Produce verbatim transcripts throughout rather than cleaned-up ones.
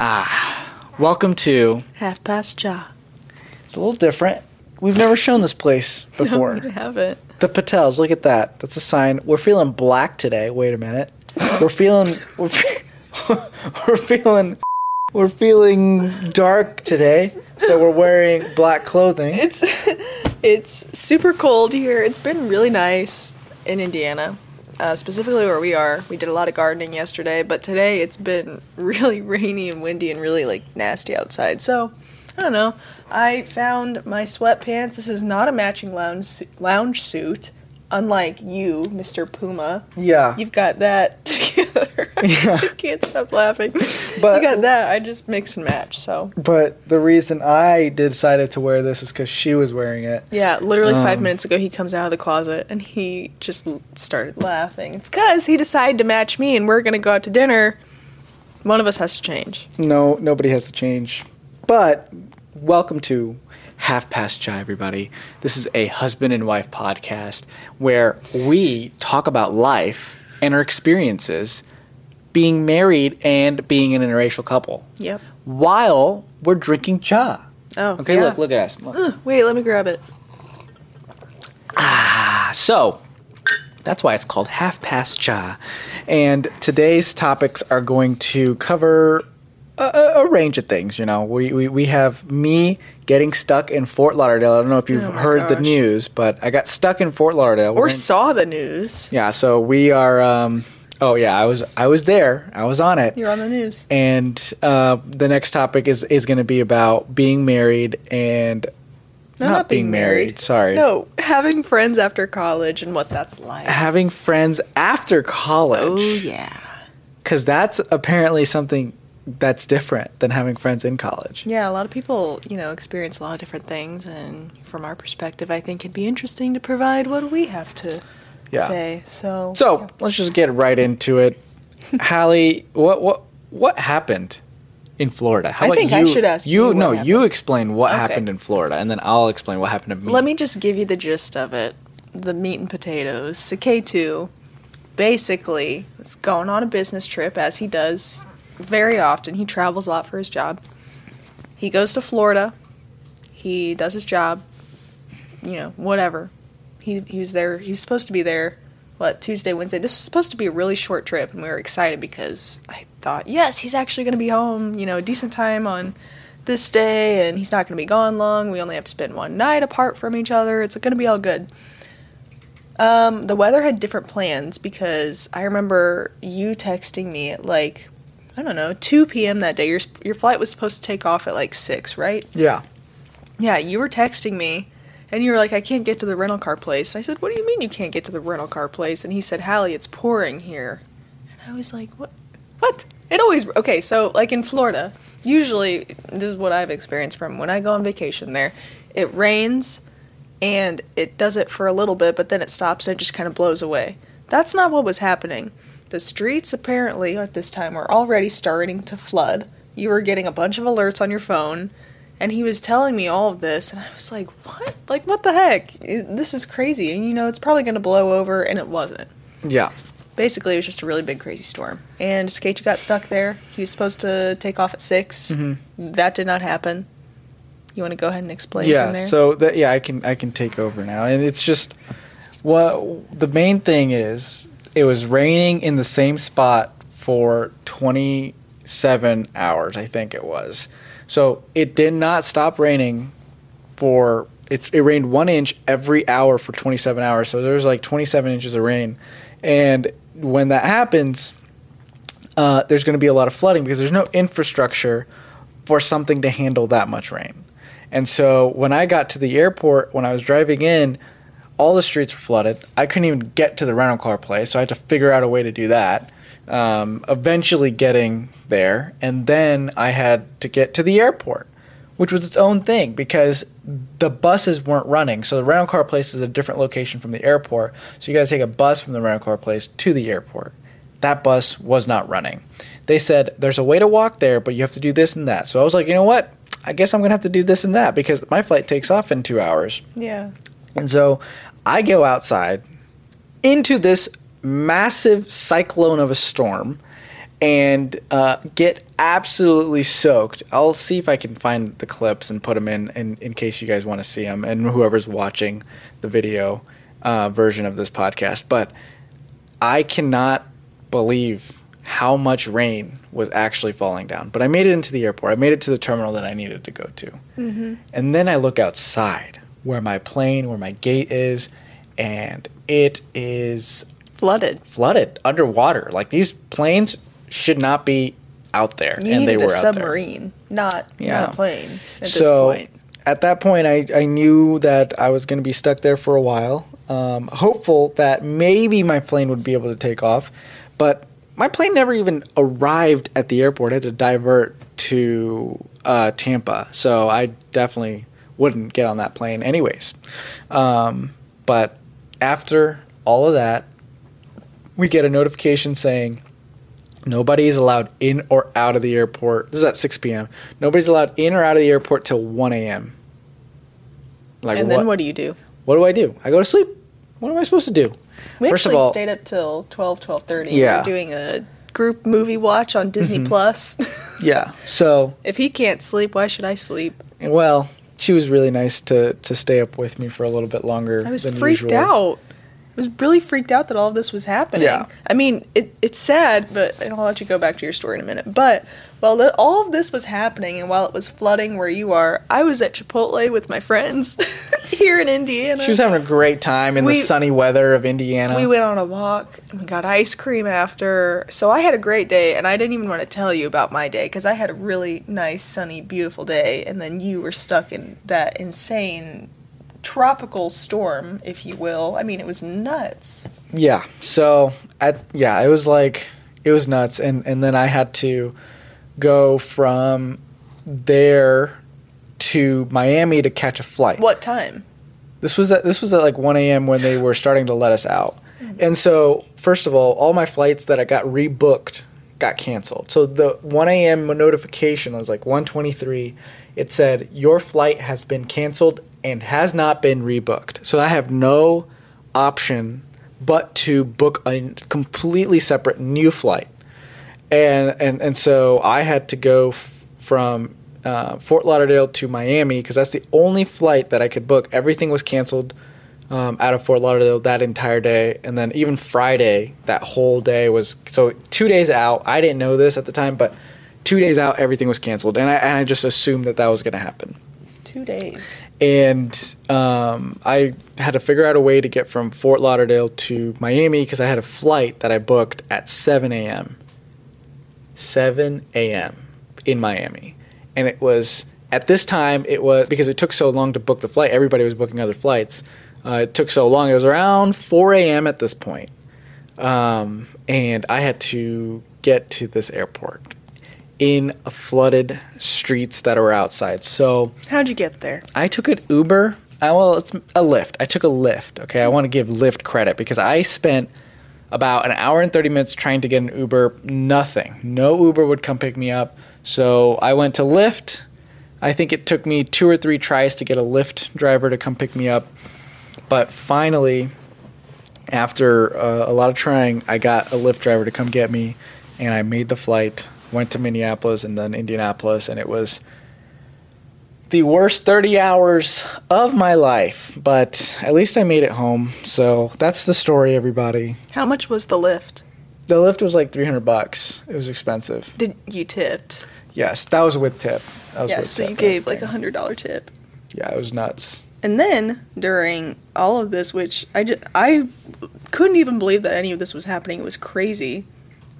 Ah, welcome to Half Past Chai. It's a little different. We've never shown this place before. No, we haven't. The Patels, look at that. That's a sign. We're feeling black today. Wait a minute. We're feeling. We're, fe- we're feeling. We're feeling dark today, so we're wearing black clothing. It's it's super cold here. It's been really nice in Indiana, uh, specifically where we are. We did a lot of gardening yesterday, but today it's been really rainy and windy and really like nasty outside. So I don't know. I found my sweatpants. This is not a matching lounge su- lounge suit, unlike you, Mister Puma. Yeah, you've got that together. I yeah. can't stop laughing. But you got that. I just mix and match. So, but the reason I decided to wear this is because she was wearing it. Yeah, literally um, five minutes ago, he comes out of the closet and he just started laughing. It's because he decided to match me, and we're gonna go out to dinner. One of us has to change. No, nobody has to change. But welcome to Half Past Chai, everybody. This is a husband and wife podcast where we talk about life and our experiences being married and being an interracial couple. Yep. While we're drinking chai. Oh, okay, yeah. look, look at us. Look. Ugh, wait, let me grab it. Ah, so that's why it's called Half Past Chai. And today's topics are going to cover A, a range of things, you know. We, we we have me getting stuck in Fort Lauderdale. I don't know if you've oh heard gosh. the news, but I got stuck in Fort Lauderdale. We're or in, saw the news. Yeah, so we are. Um, oh yeah, I was I was there. I was on it. You're on the news. And uh, the next topic is is going to be about being married and no, not, not being, being married. married. Sorry. No, having friends after college and what that's like. Having friends after college. Oh yeah. Because that's apparently something that's different than having friends in college. Yeah, a lot of people, you know, experience a lot of different things, and from our perspective, I think it'd be interesting to provide what we have to yeah. say. So, so yeah. let's just get right into it. Hallie, what what what happened in Florida? How I think you, I should ask you. you no, happened. You explain what okay. happened in Florida, and then I'll explain what happened to me. Let me just give you the gist of it: the meat and potatoes. K two basically was going on a business trip, as he does. Very often. He travels a lot for his job. He goes to Florida. He does his job. You know, whatever. He he was there. He was supposed to be there, what, Tuesday, Wednesday. This was supposed to be a really short trip, and we were excited because I thought, yes, he's actually going to be home, you know, a decent time on this day, and he's not going to be gone long. We only have to spend one night apart from each other. It's going to be all good. Um, the weather had different plans because I remember you texting me at, like, I don't know, two p.m. that day. Your your flight was supposed to take off at like six, right? Yeah. Yeah, you were texting me, and you were like, I can't get to the rental car place. And I said, what do you mean you can't get to the rental car place? And he said, Hallie, it's pouring here. And I was like, what? What? It always, okay, so like in Florida, usually, this is what I've experienced from when I go on vacation there, it rains, and it does it for a little bit, but then it stops and it just kind of blows away. That's not what was happening. The streets, apparently, at this time, were already starting to flood. You were getting a bunch of alerts on your phone, and he was telling me all of this, and I was like, what? Like, what the heck? This is crazy, and, you know, it's probably going to blow over, and it wasn't. Yeah. Basically, it was just a really big, crazy storm, and Skate got stuck there. He was supposed to take off at six. Mm-hmm. That did not happen. You want to go ahead and explain yeah, from there? Yeah, so, that, yeah, I can I can take over now, and it's just, well, the main thing is, it was raining in the same spot for twenty-seven hours, I think it was. So it did not stop raining for it's, – it rained one inch every hour for twenty-seven hours. So there was like twenty-seven inches of rain. And when that happens, uh, there's going to be a lot of flooding because there's no infrastructure for something to handle that much rain. And so when I got to the airport, when I was driving in, – all the streets were flooded. I couldn't even get to the rental car place, so I had to figure out a way to do that. Um, eventually getting there, and then I had to get to the airport, which was its own thing because the buses weren't running. So the rental car place is a different location from the airport, so you got to take a bus from the rental car place to the airport. That bus was not running. They said, there's a way to walk there, but you have to do this and that. So I was like, you know what? I guess I'm going to have to do this and that because my flight takes off in two hours. Yeah. And so I go outside into this massive cyclone of a storm, and uh, get absolutely soaked. I'll see if I can find the clips and put them in in, in case you guys want to see them, and whoever's watching the video uh, version of this podcast. But I cannot believe how much rain was actually falling down. But I made it into the airport. I made it to the terminal that I needed to go to. Mm-hmm. And then I look outside where my plane, where my gate is, and it is... Flooded. Flooded, underwater. Like, these planes... should not be out there, you and they were out there. A submarine, not, yeah. not a plane at so, this point. At that point, I, I knew that I was going to be stuck there for a while, um, hopeful that maybe my plane would be able to take off. But my plane never even arrived at the airport. I had to divert to uh, Tampa, so I definitely wouldn't get on that plane anyways. Um, but after all of that, we get a notification saying... Nobody is allowed in or out of the airport. This is at six p.m. Nobody's allowed in or out of the airport till one a.m. Like, and then what? what do you do? What do I do? I go to sleep. What am I supposed to do? We First actually of all, stayed up till twelve, twelve thirty. Yeah. We're doing a group movie watch on Disney mm-hmm. Plus. Yeah. So if he can't sleep, why should I sleep? Well, she was really nice to, to stay up with me for a little bit longer. I was than freaked usual. out. I was really freaked out that all of this was happening. Yeah. I mean, it, it's sad, but and I'll let you go back to your story in a minute. But while the, all of this was happening and while it was flooding where you are, I was at Chipotle with my friends here in Indiana. She was having a great time in we, the sunny weather of Indiana. We went on a walk and we got ice cream after. So I had a great day, and I didn't even want to tell you about my day because I had a really nice, sunny, beautiful day, and then you were stuck in that insane... tropical storm, if you will. I mean, it was nuts. Yeah. So, at, yeah, it was like, it was nuts. And, and then I had to go from there to Miami to catch a flight. What time? This was at, this was at like one a.m. when they were starting to let us out. Mm-hmm. And so, first of all, all my flights that I got rebooked got canceled. So the one a.m. notification, I was like one twenty-three. It said, your flight has been canceled and has not been rebooked. So I have no option but to book a completely separate new flight. And and, and so I had to go f- from uh, Fort Lauderdale to Miami because that's the only flight that I could book. Everything was canceled um, out of Fort Lauderdale that entire day. And then even Friday, that whole day was – so two days out. I didn't know this at the time, but two days out, everything was canceled. And I, and I just assumed that that was going to happen. Two days. And um, I had to figure out a way to get from Fort Lauderdale to Miami because I had a flight that I booked at seven a.m. seven a.m. in Miami. And it was, at this time, it was, because it took so long to book the flight, everybody was booking other flights. Uh, it took so long. It was around four a.m. at this point. Um, and I had to get to this airport in flooded streets that were outside. So how'd you get there? I took an Uber. I, well, it's a Lyft. I took a Lyft. Okay, I want to give Lyft credit because I spent about an hour and thirty minutes trying to get an Uber. Nothing. No Uber would come pick me up. So I went to Lyft. I think it took me two or three tries to get a Lyft driver to come pick me up. But finally, after uh, a lot of trying, I got a Lyft driver to come get me, and I made the flight. Went to Minneapolis and then Indianapolis, and it was the worst thirty hours of my life. But at least I made it home. So that's the story, everybody. How much was the Lyft? The Lyft was like three hundred bucks. It was expensive. Did you tipped? Yes, that was with tip. That was yeah, with so tip, you gave like a one hundred dollars tip. Yeah, it was nuts. And then during all of this, which I, just, I couldn't even believe that any of this was happening. It was crazy.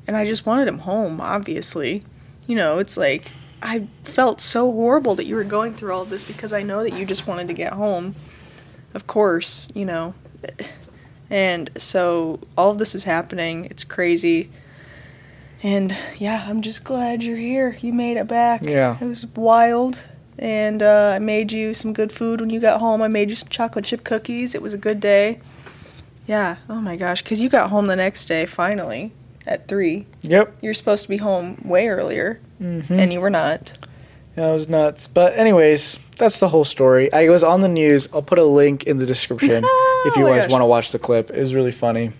And I just wanted him home, obviously. You know, it's like, I felt so horrible that you were going through all of this because I know that you just wanted to get home. Of course, you know. And so all of this is happening. It's crazy. And, yeah, I'm just glad you're here. You made it back. Yeah. It was wild. And uh, I made you some good food when you got home. I made you some chocolate chip cookies. It was a good day. Yeah. Oh, my gosh. Because you got home the next day, finally. At three. Yep. You're supposed to be home way earlier, mm-hmm. and you were not. Yeah, it was nuts. But anyways, that's the whole story. I was on the news. I'll put a link in the description oh, if you guys want to watch the clip. It was really funny.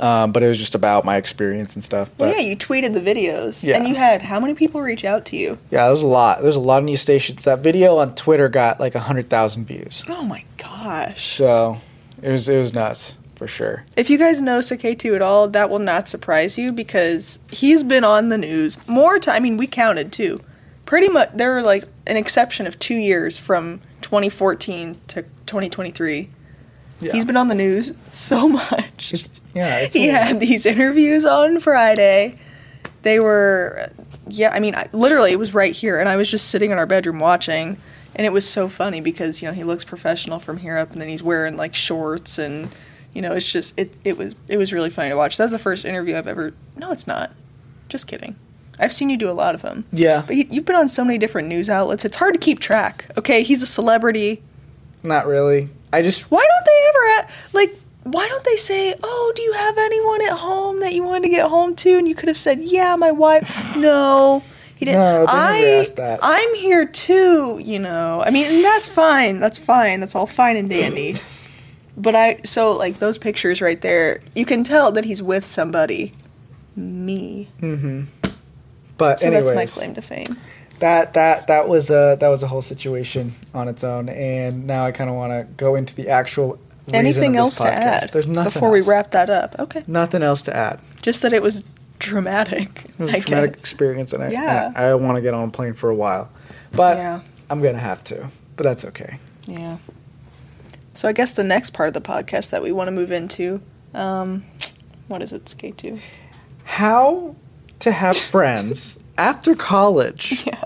Um, but it was just about my experience and stuff. But, well, yeah, you tweeted the videos. Yeah. And you had how many people reach out to you? Yeah, there was a lot. There's a lot of new stations. That video on Twitter got like one hundred thousand views. Oh, my gosh. So it was it was nuts, for sure. If you guys know Saketu at all, that will not surprise you because he's been on the news more time. I mean, we counted, too. Pretty much, there were like an exception of two years from twenty fourteen to twenty twenty-three. Yeah. He's been on the news so much. It's, yeah, it's he weird. Had these interviews on Friday. They were, yeah, I mean, I, literally, it was right here, and I was just sitting in our bedroom watching, and it was so funny because, you know, he looks professional from here up, and then he's wearing, like, shorts, and, you know, it's just, it, it was it was really funny to watch. That was the first interview I've ever, no, it's not. Just kidding. I've seen you do a lot of them. Yeah. But he, you've been on so many different news outlets. It's hard to keep track, okay? He's a celebrity. Not really. I just... Why don't they ever... Like, why don't they say, oh, do you have anyone at home that you wanted to get home to? And you could have said, yeah, my wife. No. He didn't. No, they I, never asked that. I'm here too, you know. I mean, and that's fine. That's fine. That's all fine and dandy. But I... So, like, those pictures right there, you can tell that he's with somebody. Me. Mm-hmm. But so anyways, that's my claim to fame. That that that was a that was a whole situation on its own, and now I kind of want to go into the actual reason anything of this else podcast. To add. There's nothing before else. We wrap that up. Okay, nothing else to add. Just that it was dramatic. It was a I traumatic guess. Experience, and I yeah. I, I want to get on a plane for a while, but yeah. I'm gonna have to. But that's okay. Yeah. So I guess the next part of the podcast that we want to move into, um, what is it, Skate two? How to have friends after college. Yeah.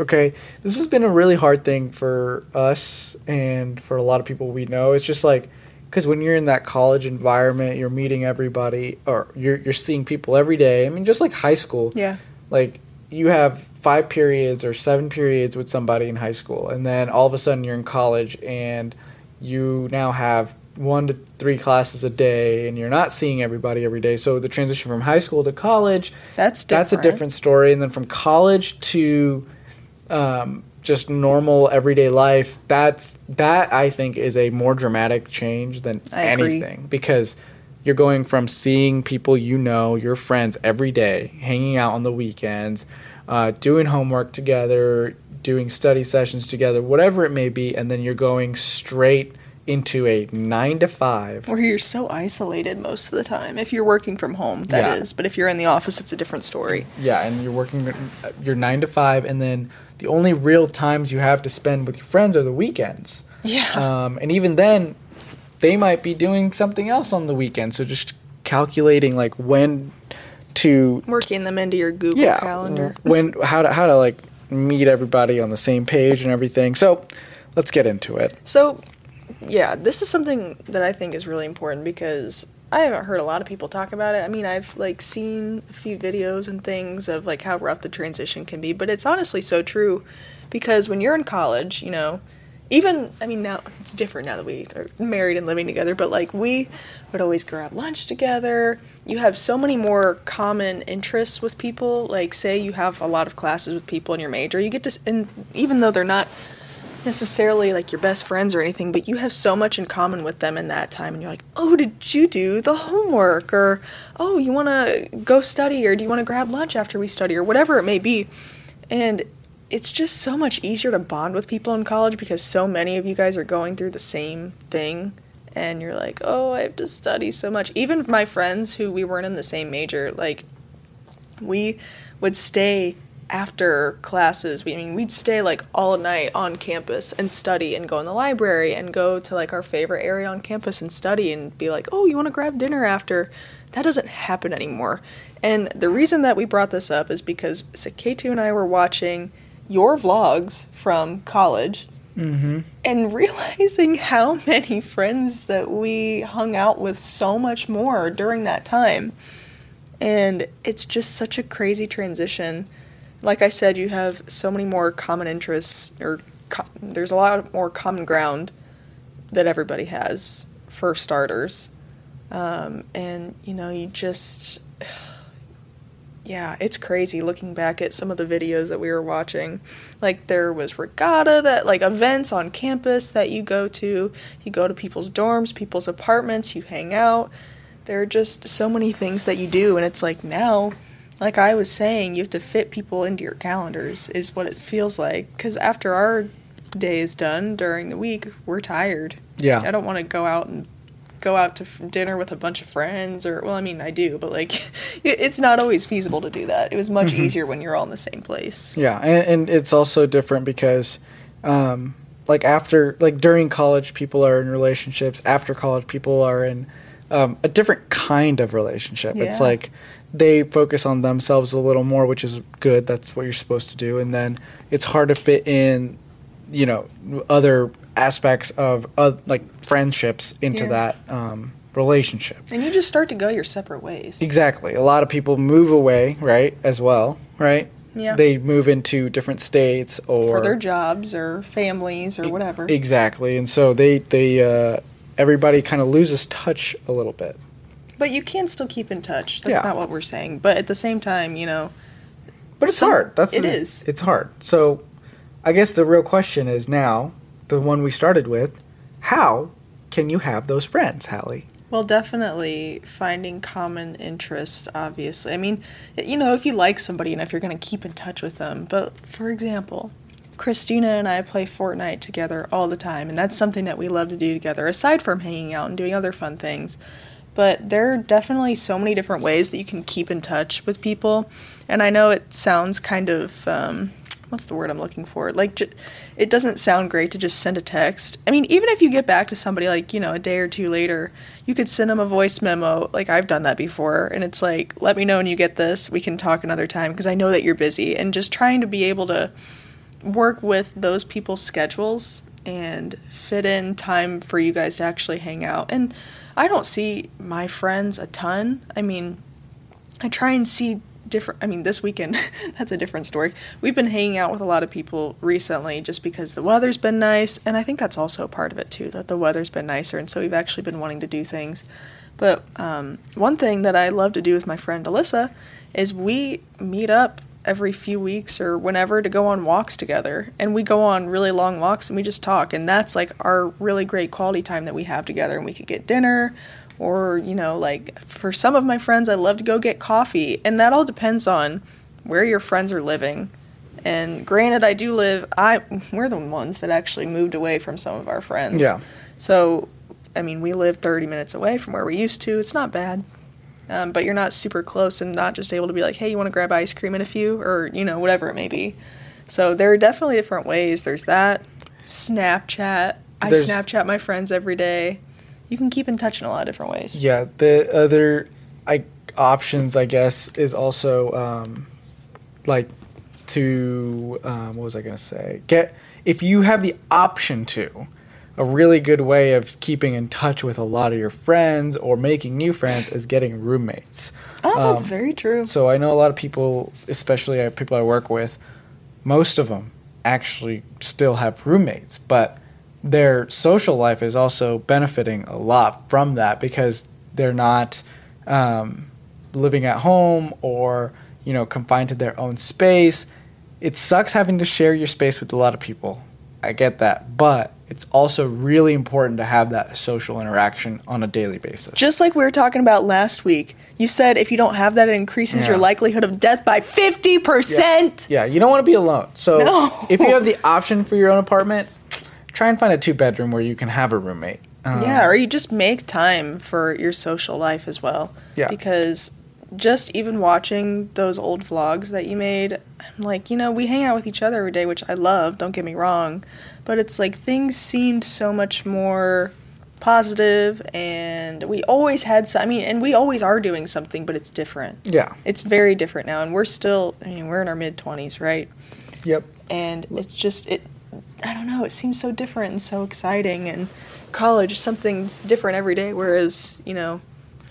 Okay. This has been a really hard thing for us and for a lot of people we know. It's just like, because when you're in that college environment, you're meeting everybody, or you're you're seeing people every day. I mean, just like high school. Yeah. Like, you have five periods or seven periods with somebody in high school, and then all of a sudden you're in college, and you now have one to three classes a day, and you're not seeing everybody every day. So the transition from high school to college, that's different. That's a different story. And then from college to um, just normal everyday life, that's that I think is a more dramatic change than I anything agree. Because you're going from seeing people you know, your friends every day, hanging out on the weekends, uh, doing homework together, doing study sessions together, whatever it may be, and then you're going straight into a nine to five. Where you're so isolated most of the time. If you're working from home, that yeah. is. But if you're in the office, it's a different story. Yeah, and you're working your nine to five, and then the only real times you have to spend with your friends are the weekends. Yeah. Um, and even then, they might be doing something else on the weekend. So just calculating, like, when to... Working them into your Google yeah, calendar. when how to how to, like, meet everybody on the same page and everything. So let's get into it. So... Yeah, this is something that I think is really important because I haven't heard a lot of people talk about it. I mean, I've, like, seen a few videos and things of, like, how rough the transition can be. But it's honestly so true because when you're in college, you know, even, I mean, now it's different now that we are married and living together. But, like, we would always grab lunch together. You have so many more common interests with people. Like, say you have a lot of classes with people in your major. You get to, and even though they're not necessarily like your best friends or anything, but you have so much in common with them in that time, and you're like, oh, did you do the homework, or oh, you want to go study, or do you want to grab lunch after we study, or whatever it may be. And it's just so much easier to bond with people in college because so many of you guys are going through the same thing, and you're like, oh, I have to study so much. Even my friends who we weren't in the same major, like, we would stay after classes. We I mean we'd stay like all night on campus and study, and go in the library and go to like our favorite area on campus and study, and be like, oh, you want to grab dinner after? That doesn't happen anymore. And the reason that we brought this up is because Saketu and I were watching your vlogs from college, mm-hmm. and realizing how many friends that we hung out with so much more during that time. And it's just such a crazy transition. Like I said, you have so many more common interests, or co- there's a lot more common ground that everybody has, for starters. Um, and, you know, you just, yeah, it's crazy looking back at some of the videos that we were watching. Like, there was regatta, that like events on campus that you go to. You go to people's dorms, people's apartments, you hang out. There are just so many things that you do, and it's like now, like I was saying, you have to fit people into your calendars is what it feels like. Because after our day is done during the week, we're tired. Yeah. I don't want to go out and go out to f- dinner with a bunch of friends or, well, I mean, I do, but like it's not always feasible to do that. It was much mm-hmm. easier when you're all in the same place. Yeah. And, and it's also different because um, like after, like during college, people are in relationships. After college, people are in um, a different kind of relationship. Yeah. It's like they focus on themselves a little more, which is good. That's what you're supposed to do. And then it's hard to fit in, you know, other aspects of uh, like friendships into yeah. that um, relationship. And you just start to go your separate ways. Exactly. A lot of people move away, right, as well, right? Yeah. They move into different states or... for their jobs or families or whatever. Exactly. And so they, they uh, everybody kind of loses touch a little bit. But you can still keep in touch. That's yeah. not what we're saying. But at the same time, you know... But it's some, hard. That's it an, is. It's hard. So I guess the real question is now... the one we started with, how can you have those friends, Hallie? Well, definitely finding common interest, obviously. I mean, you know, if you like somebody and if you're going to keep in touch with them. But, for example, Christina and I play Fortnite together all the time, and that's something that we love to do together, aside from hanging out and doing other fun things. But there are definitely so many different ways that you can keep in touch with people. And I know it sounds kind of... Um, what's the word I'm looking for? Like, ju- it doesn't sound great to just send a text. I mean, even if you get back to somebody, like, you know, a day or two later, you could send them a voice memo. Like, I've done that before. And it's like, let me know when you get this. We can talk another time because I know that you're busy. And just trying to be able to work with those people's schedules and fit in time for you guys to actually hang out. And I don't see my friends a ton. I mean, I try and see different. I mean, this weekend, that's a different story. We've been hanging out with a lot of people recently just because the weather's been nice. And I think that's also a part of it, too, that the weather's been nicer. And so we've actually been wanting to do things. But um, one thing that I love to do with my friend Alyssa is we meet up every few weeks or whenever to go on walks together. And we go on really long walks and we just talk. And that's like our really great quality time that we have together. And we could get dinner. Or, you know, like, for some of my friends, I love to go get coffee. And that all depends on where your friends are living. And granted, I do live, I we're the ones that actually moved away from some of our friends. Yeah. So, I mean, we live thirty minutes away from where we used to. It's not bad. Um, but you're not super close and not just able to be like, hey, you want to grab ice cream in a few? Or, you know, whatever it may be. So there are definitely different ways. There's that. Snapchat. I There's- Snapchat my friends every day. You can keep in touch in a lot of different ways. Yeah, the other I, options, I guess, is also um, like to um, what was I going to say? Get if you have the option to, a really good way of keeping in touch with a lot of your friends or making new friends is getting roommates. Oh, that's um, very true. So I know a lot of people, especially people I work with, most of them actually still have roommates, but their social life is also benefiting a lot from that because they're not um, living at home or, you know, confined to their own space. It sucks having to share your space with a lot of people. I get that. But it's also really important to have that social interaction on a daily basis. Just like we were talking about last week, you said if you don't have that, it increases yeah. your likelihood of death by fifty percent. Yeah, yeah, you don't want to be alone. So no. If you have the option for your own apartment, try and find a two-bedroom where you can have a roommate. Um, yeah, or you just make time for your social life as well. Yeah. Because just even watching those old vlogs that you made, I'm like, you know, we hang out with each other every day, which I love, don't get me wrong. But it's like things seemed so much more positive, and we always had some, I mean, and we always are doing something, but it's different. Yeah. It's very different now, and we're still, I mean, we're in our mid-twenties, right? Yep. And it's just, it. I don't know, it seems so different and so exciting, and college, something's different every day, whereas, you know,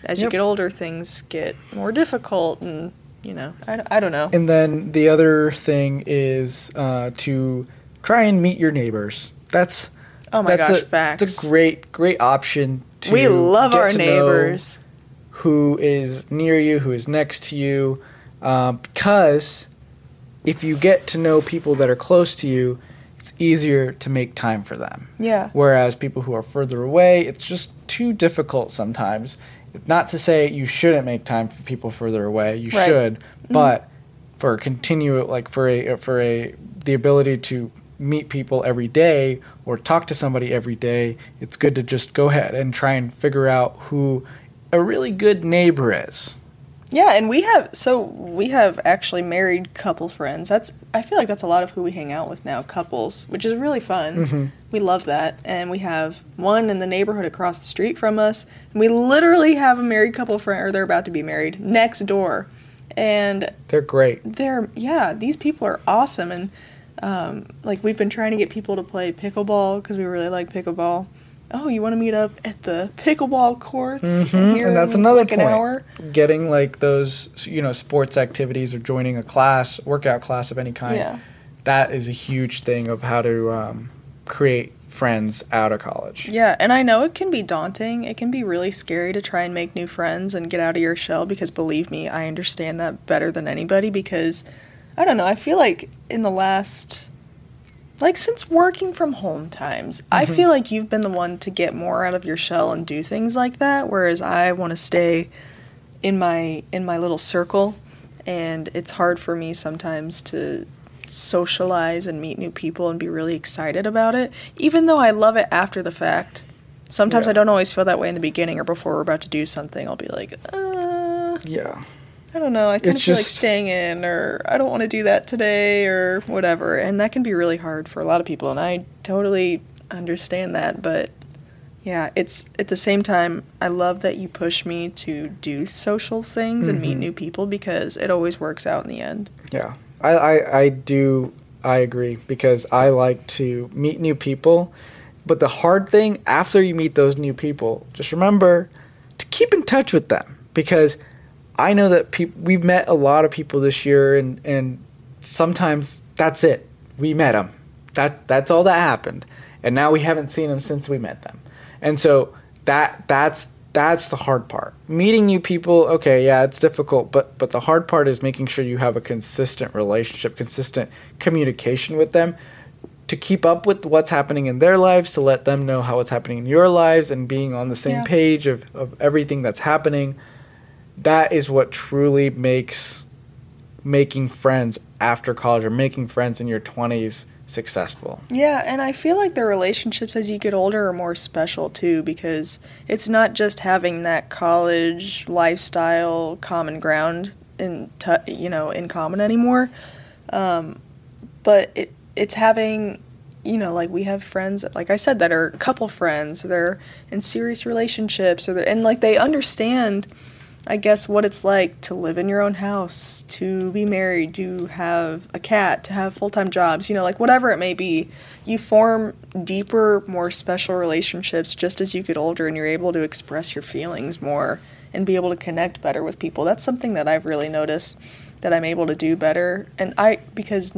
as yep. you get older, things get more difficult, and, you know, I, I don't know. And then the other thing is uh, to try and meet your neighbors. That's oh my that's gosh, a, facts. It's a great, great option to We love get our to neighbors. Know who is near you, who is next to you, uh, because if you get to know people that are close to you, it's easier to make time for them. Yeah. Whereas people who are further away, it's just too difficult sometimes. Not to say you shouldn't make time for people further away. You right. should, but mm-hmm. for continue like for a for a the ability to meet people every day or talk to somebody every day, it's good to just go ahead and try and figure out who a really good neighbor is. Yeah, and we have so we have actually married couple friends. That's I feel like that's a lot of who we hang out with now, couples, which is really fun. Mm-hmm. We love that. And we have one in the neighborhood across the street from us. And we literally have a married couple friend, or they're about to be married, next door. And they're great. They're yeah, these people are awesome. And um, like we've been trying to get people to play pickleball because we really like pickleball. Oh, you want to meet up at the pickleball courts? Mm-hmm. Here and that's in another like point. An hour? Getting like those, you know, sports activities or joining a class, workout class of any kind. Yeah. That is a huge thing of how to um, create friends out of college. Yeah, and I know it can be daunting. It can be really scary to try and make new friends and get out of your shell because, believe me, I understand that better than anybody because, I don't know, I feel like in the last... Like, since working from home times, mm-hmm. I feel like you've been the one to get more out of your shell and do things like that, whereas I want to stay in my in my little circle, and it's hard for me sometimes to socialize and meet new people and be really excited about it, even though I love it after the fact. Sometimes yeah. I don't always feel that way in the beginning or before we're about to do something. I'll be like, uh... Yeah. I don't know, I kind of feel like staying in, or I don't want to do that today, or whatever. And that can be really hard for a lot of people, and I totally understand that. But, yeah, it's at the same time, I love that you push me to do social things mm-hmm. and meet new people because it always works out in the end. Yeah, I, I, I do, I agree, because I like to meet new people. But the hard thing, after you meet those new people, just remember to keep in touch with them because... I know that pe- we've met a lot of people this year, and, and sometimes that's it. We met them. That, that's all that happened. And now we haven't seen them since we met them. And so that that's that's the hard part. Meeting new people, okay, yeah, it's difficult, but, but the hard part is making sure you have a consistent relationship, consistent communication with them to keep up with what's happening in their lives, to let them know how it's happening in your lives and being on the same yeah. page of, of everything that's happening. That is what truly makes making friends after college or making friends in your twenties successful. Yeah, and I feel like the relationships as you get older are more special, too, because it's not just having that college lifestyle common ground in, t- you know, in common anymore, um, but it, it's having... You know, like we have friends, like I said, that are couple friends. They're in serious relationships, or they're, and like they understand, I guess, what it's like to live in your own house, to be married, to have a cat, to have full-time jobs. You know, like whatever it may be, you form deeper, more special relationships just as you get older, and you're able to express your feelings more and be able to connect better with people. That's something that I've really noticed that I'm able to do better, and I because.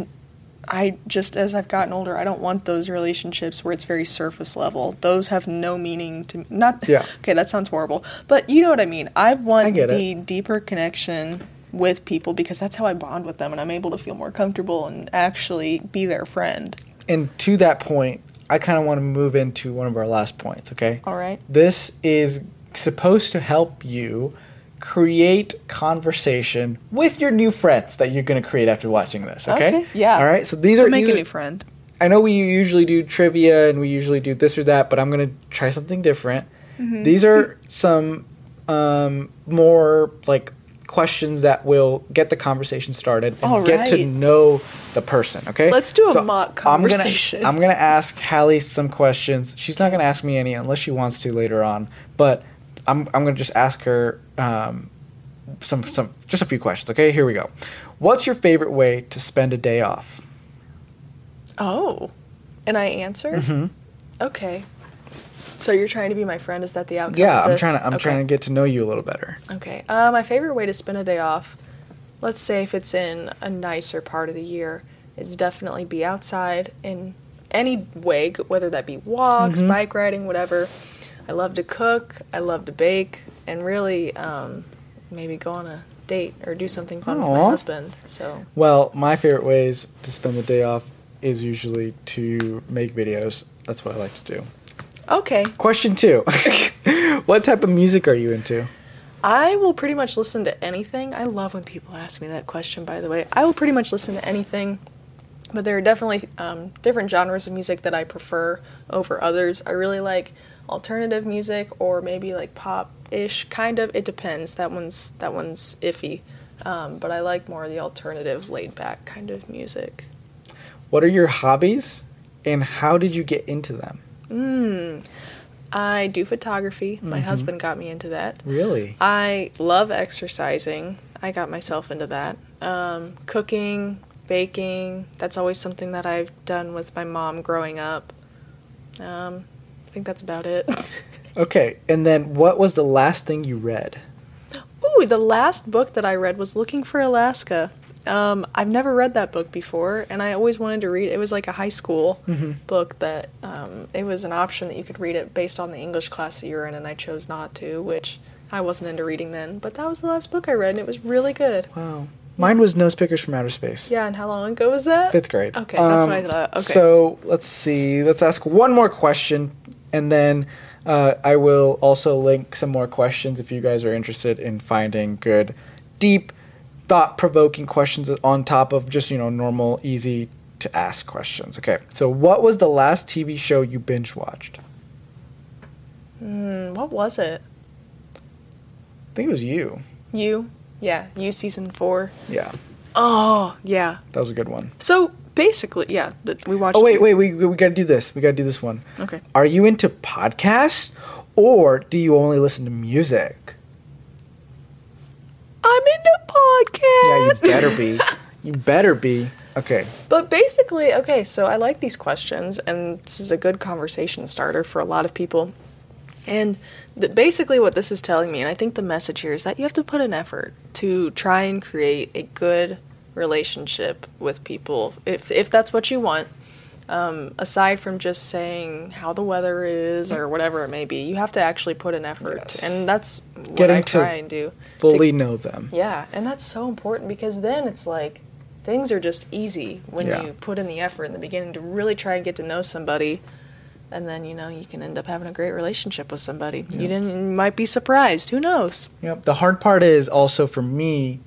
I just, as I've gotten older, I don't want those relationships where it's very surface level. Those have no meaning to me. Not, yeah. Okay, that sounds horrible. But you know what I mean. I want I the it. deeper connection with people because that's how I bond with them, and I'm able to feel more comfortable and actually be their friend. And to that point, I kind of want to move into one of our last points, okay? All right. This is supposed to help you create conversation with your new friends that you're going to create after watching this, okay? Okay, yeah. All right, so these are... Make these a are, new friend. I know we usually do trivia and we usually do this or that, but I'm going to try something different. Mm-hmm. These are some um, more, like, questions that will get the conversation started and All get right. to know the person, okay? Let's do a so mock conversation. I'm going to ask Hallie some questions. She's not going to ask me any unless she wants to later on, but... I'm I'm going to just ask her um, some some just a few questions. Okay, here we go. What's your favorite way to spend a day off? Oh, and I answer? Mm-hmm. Okay. So you're trying to be my friend? Is that the outcome? Yeah, of this? I'm trying to I'm okay. trying to get to know you a little better. Okay. Uh, my favorite way to spend a day off, let's say if it's in a nicer part of the year, is definitely be outside in any way, whether that be walks, mm-hmm. bike riding, whatever. I love to cook, I love to bake, and really um, maybe go on a date or do something fun Aww. With my husband. So. Well, my favorite ways to spend the day off is usually to make videos. That's what I like to do. Okay. Question two. What type of music are you into? I will pretty much listen to anything. I love when people ask me that question, by the way. I will pretty much listen to anything, but there are definitely um, different genres of music that I prefer over others. I really like alternative music or maybe like pop-ish, kind of. It depends. That one's, that one's iffy. Um, but I like more the alternative, laid-back kind of music. What are your hobbies, and how did you get into them? Mm. I do photography. My mm-hmm. husband got me into that. Really? I love exercising. I got myself into that. Um, cooking, baking, that's always something that I've done with my mom growing up. Um, I think that's about it. Okay, and then what was the last thing you read? Ooh, the last book that I read was Looking for Alaska. Um, I've never read that book before, and I always wanted to read it. It was like a high school mm-hmm. book that um, it was an option that you could read it based on the English class that you were in, and I chose not to, which I wasn't into reading then. But that was the last book I read, and it was really good. Wow. Mine was Nose Pickers from Outer Space. Yeah, and how long ago was that? Fifth grade. Okay, um, that's what I thought. Okay. So let's see. Let's ask one more question, and then uh, I will also link some more questions if you guys are interested in finding good, deep, thought-provoking questions on top of just, you know, normal, easy-to-ask questions. Okay, so what was the last T V show you binge-watched? Mm, what was it? I think it was You. You? Yeah, You Season four. Yeah. Oh, yeah. That was a good one. So, basically, yeah, th- we watched... Oh, wait, wait, we, we gotta do this. We gotta do this one. Okay. Are you into podcasts, or do you only listen to music? I'm into podcasts. Yeah, you better be. You better be. Okay. But basically, okay, so I like these questions, and this is a good conversation starter for a lot of people. And th- basically what this is telling me, and I think the message here, is that you have to put an effort to try and create a good relationship with people, if if that's what you want. Um, aside from just saying how the weather is or whatever it may be, you have to actually put an effort. Yes. And that's what Getting I try and do. Fully to, know them. Yeah, and that's so important, because then it's like things are just easy when yeah. you put in the effort in the beginning to really try and get to know somebody, and then, you know, you can end up having a great relationship with somebody. Yep. You didn't, you might be surprised. Who knows? Yep. The hard part is also for me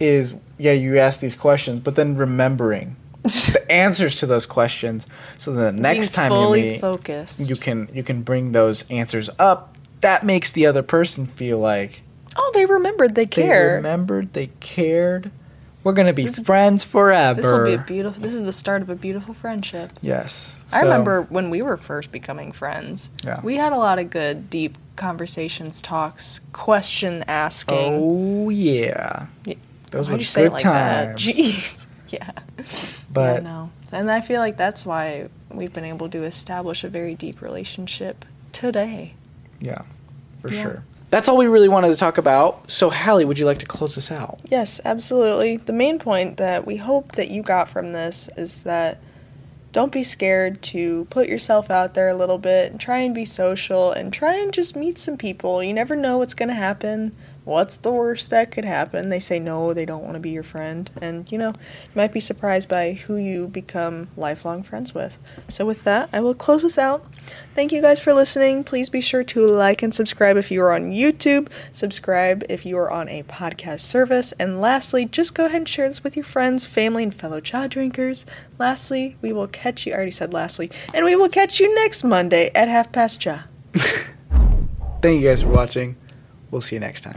is, yeah, you ask these questions, but then remembering the answers to those questions, so then the next time you meet, focused. you can you can bring those answers up. That makes the other person feel like, oh, they remembered, they cared. They remembered, they cared. We're gonna be this, friends forever. This will be a beautiful. This is the start of a beautiful friendship. Yes, so, I remember when we were first becoming friends. Yeah. We had a lot of good, deep conversations, talks, question asking. Oh yeah, yeah. Those Why'd were you good say it like times. That? Jeez. Yeah. But yeah, no. And I feel like that's why we've been able to establish a very deep relationship today. Yeah, for yeah. sure. That's all we really wanted to talk about. So, Hallie, would you like to close us out? Yes, absolutely. The main point that we hope that you got from this is that don't be scared to put yourself out there a little bit and try and be social and try and just meet some people. You never know what's going to happen. What's the worst that could happen? They say no, they don't want to be your friend. And, you know, you might be surprised by who you become lifelong friends with. So with that, I will close this out. Thank you guys for listening. Please be sure to like and subscribe if you are on YouTube. Subscribe if you are on a podcast service. And lastly, just go ahead and share this with your friends, family, and fellow chai drinkers. Lastly, we will catch you. I already said lastly. And we will catch you next Monday at Half Past Chai. Thank you guys for watching. We'll see you next time.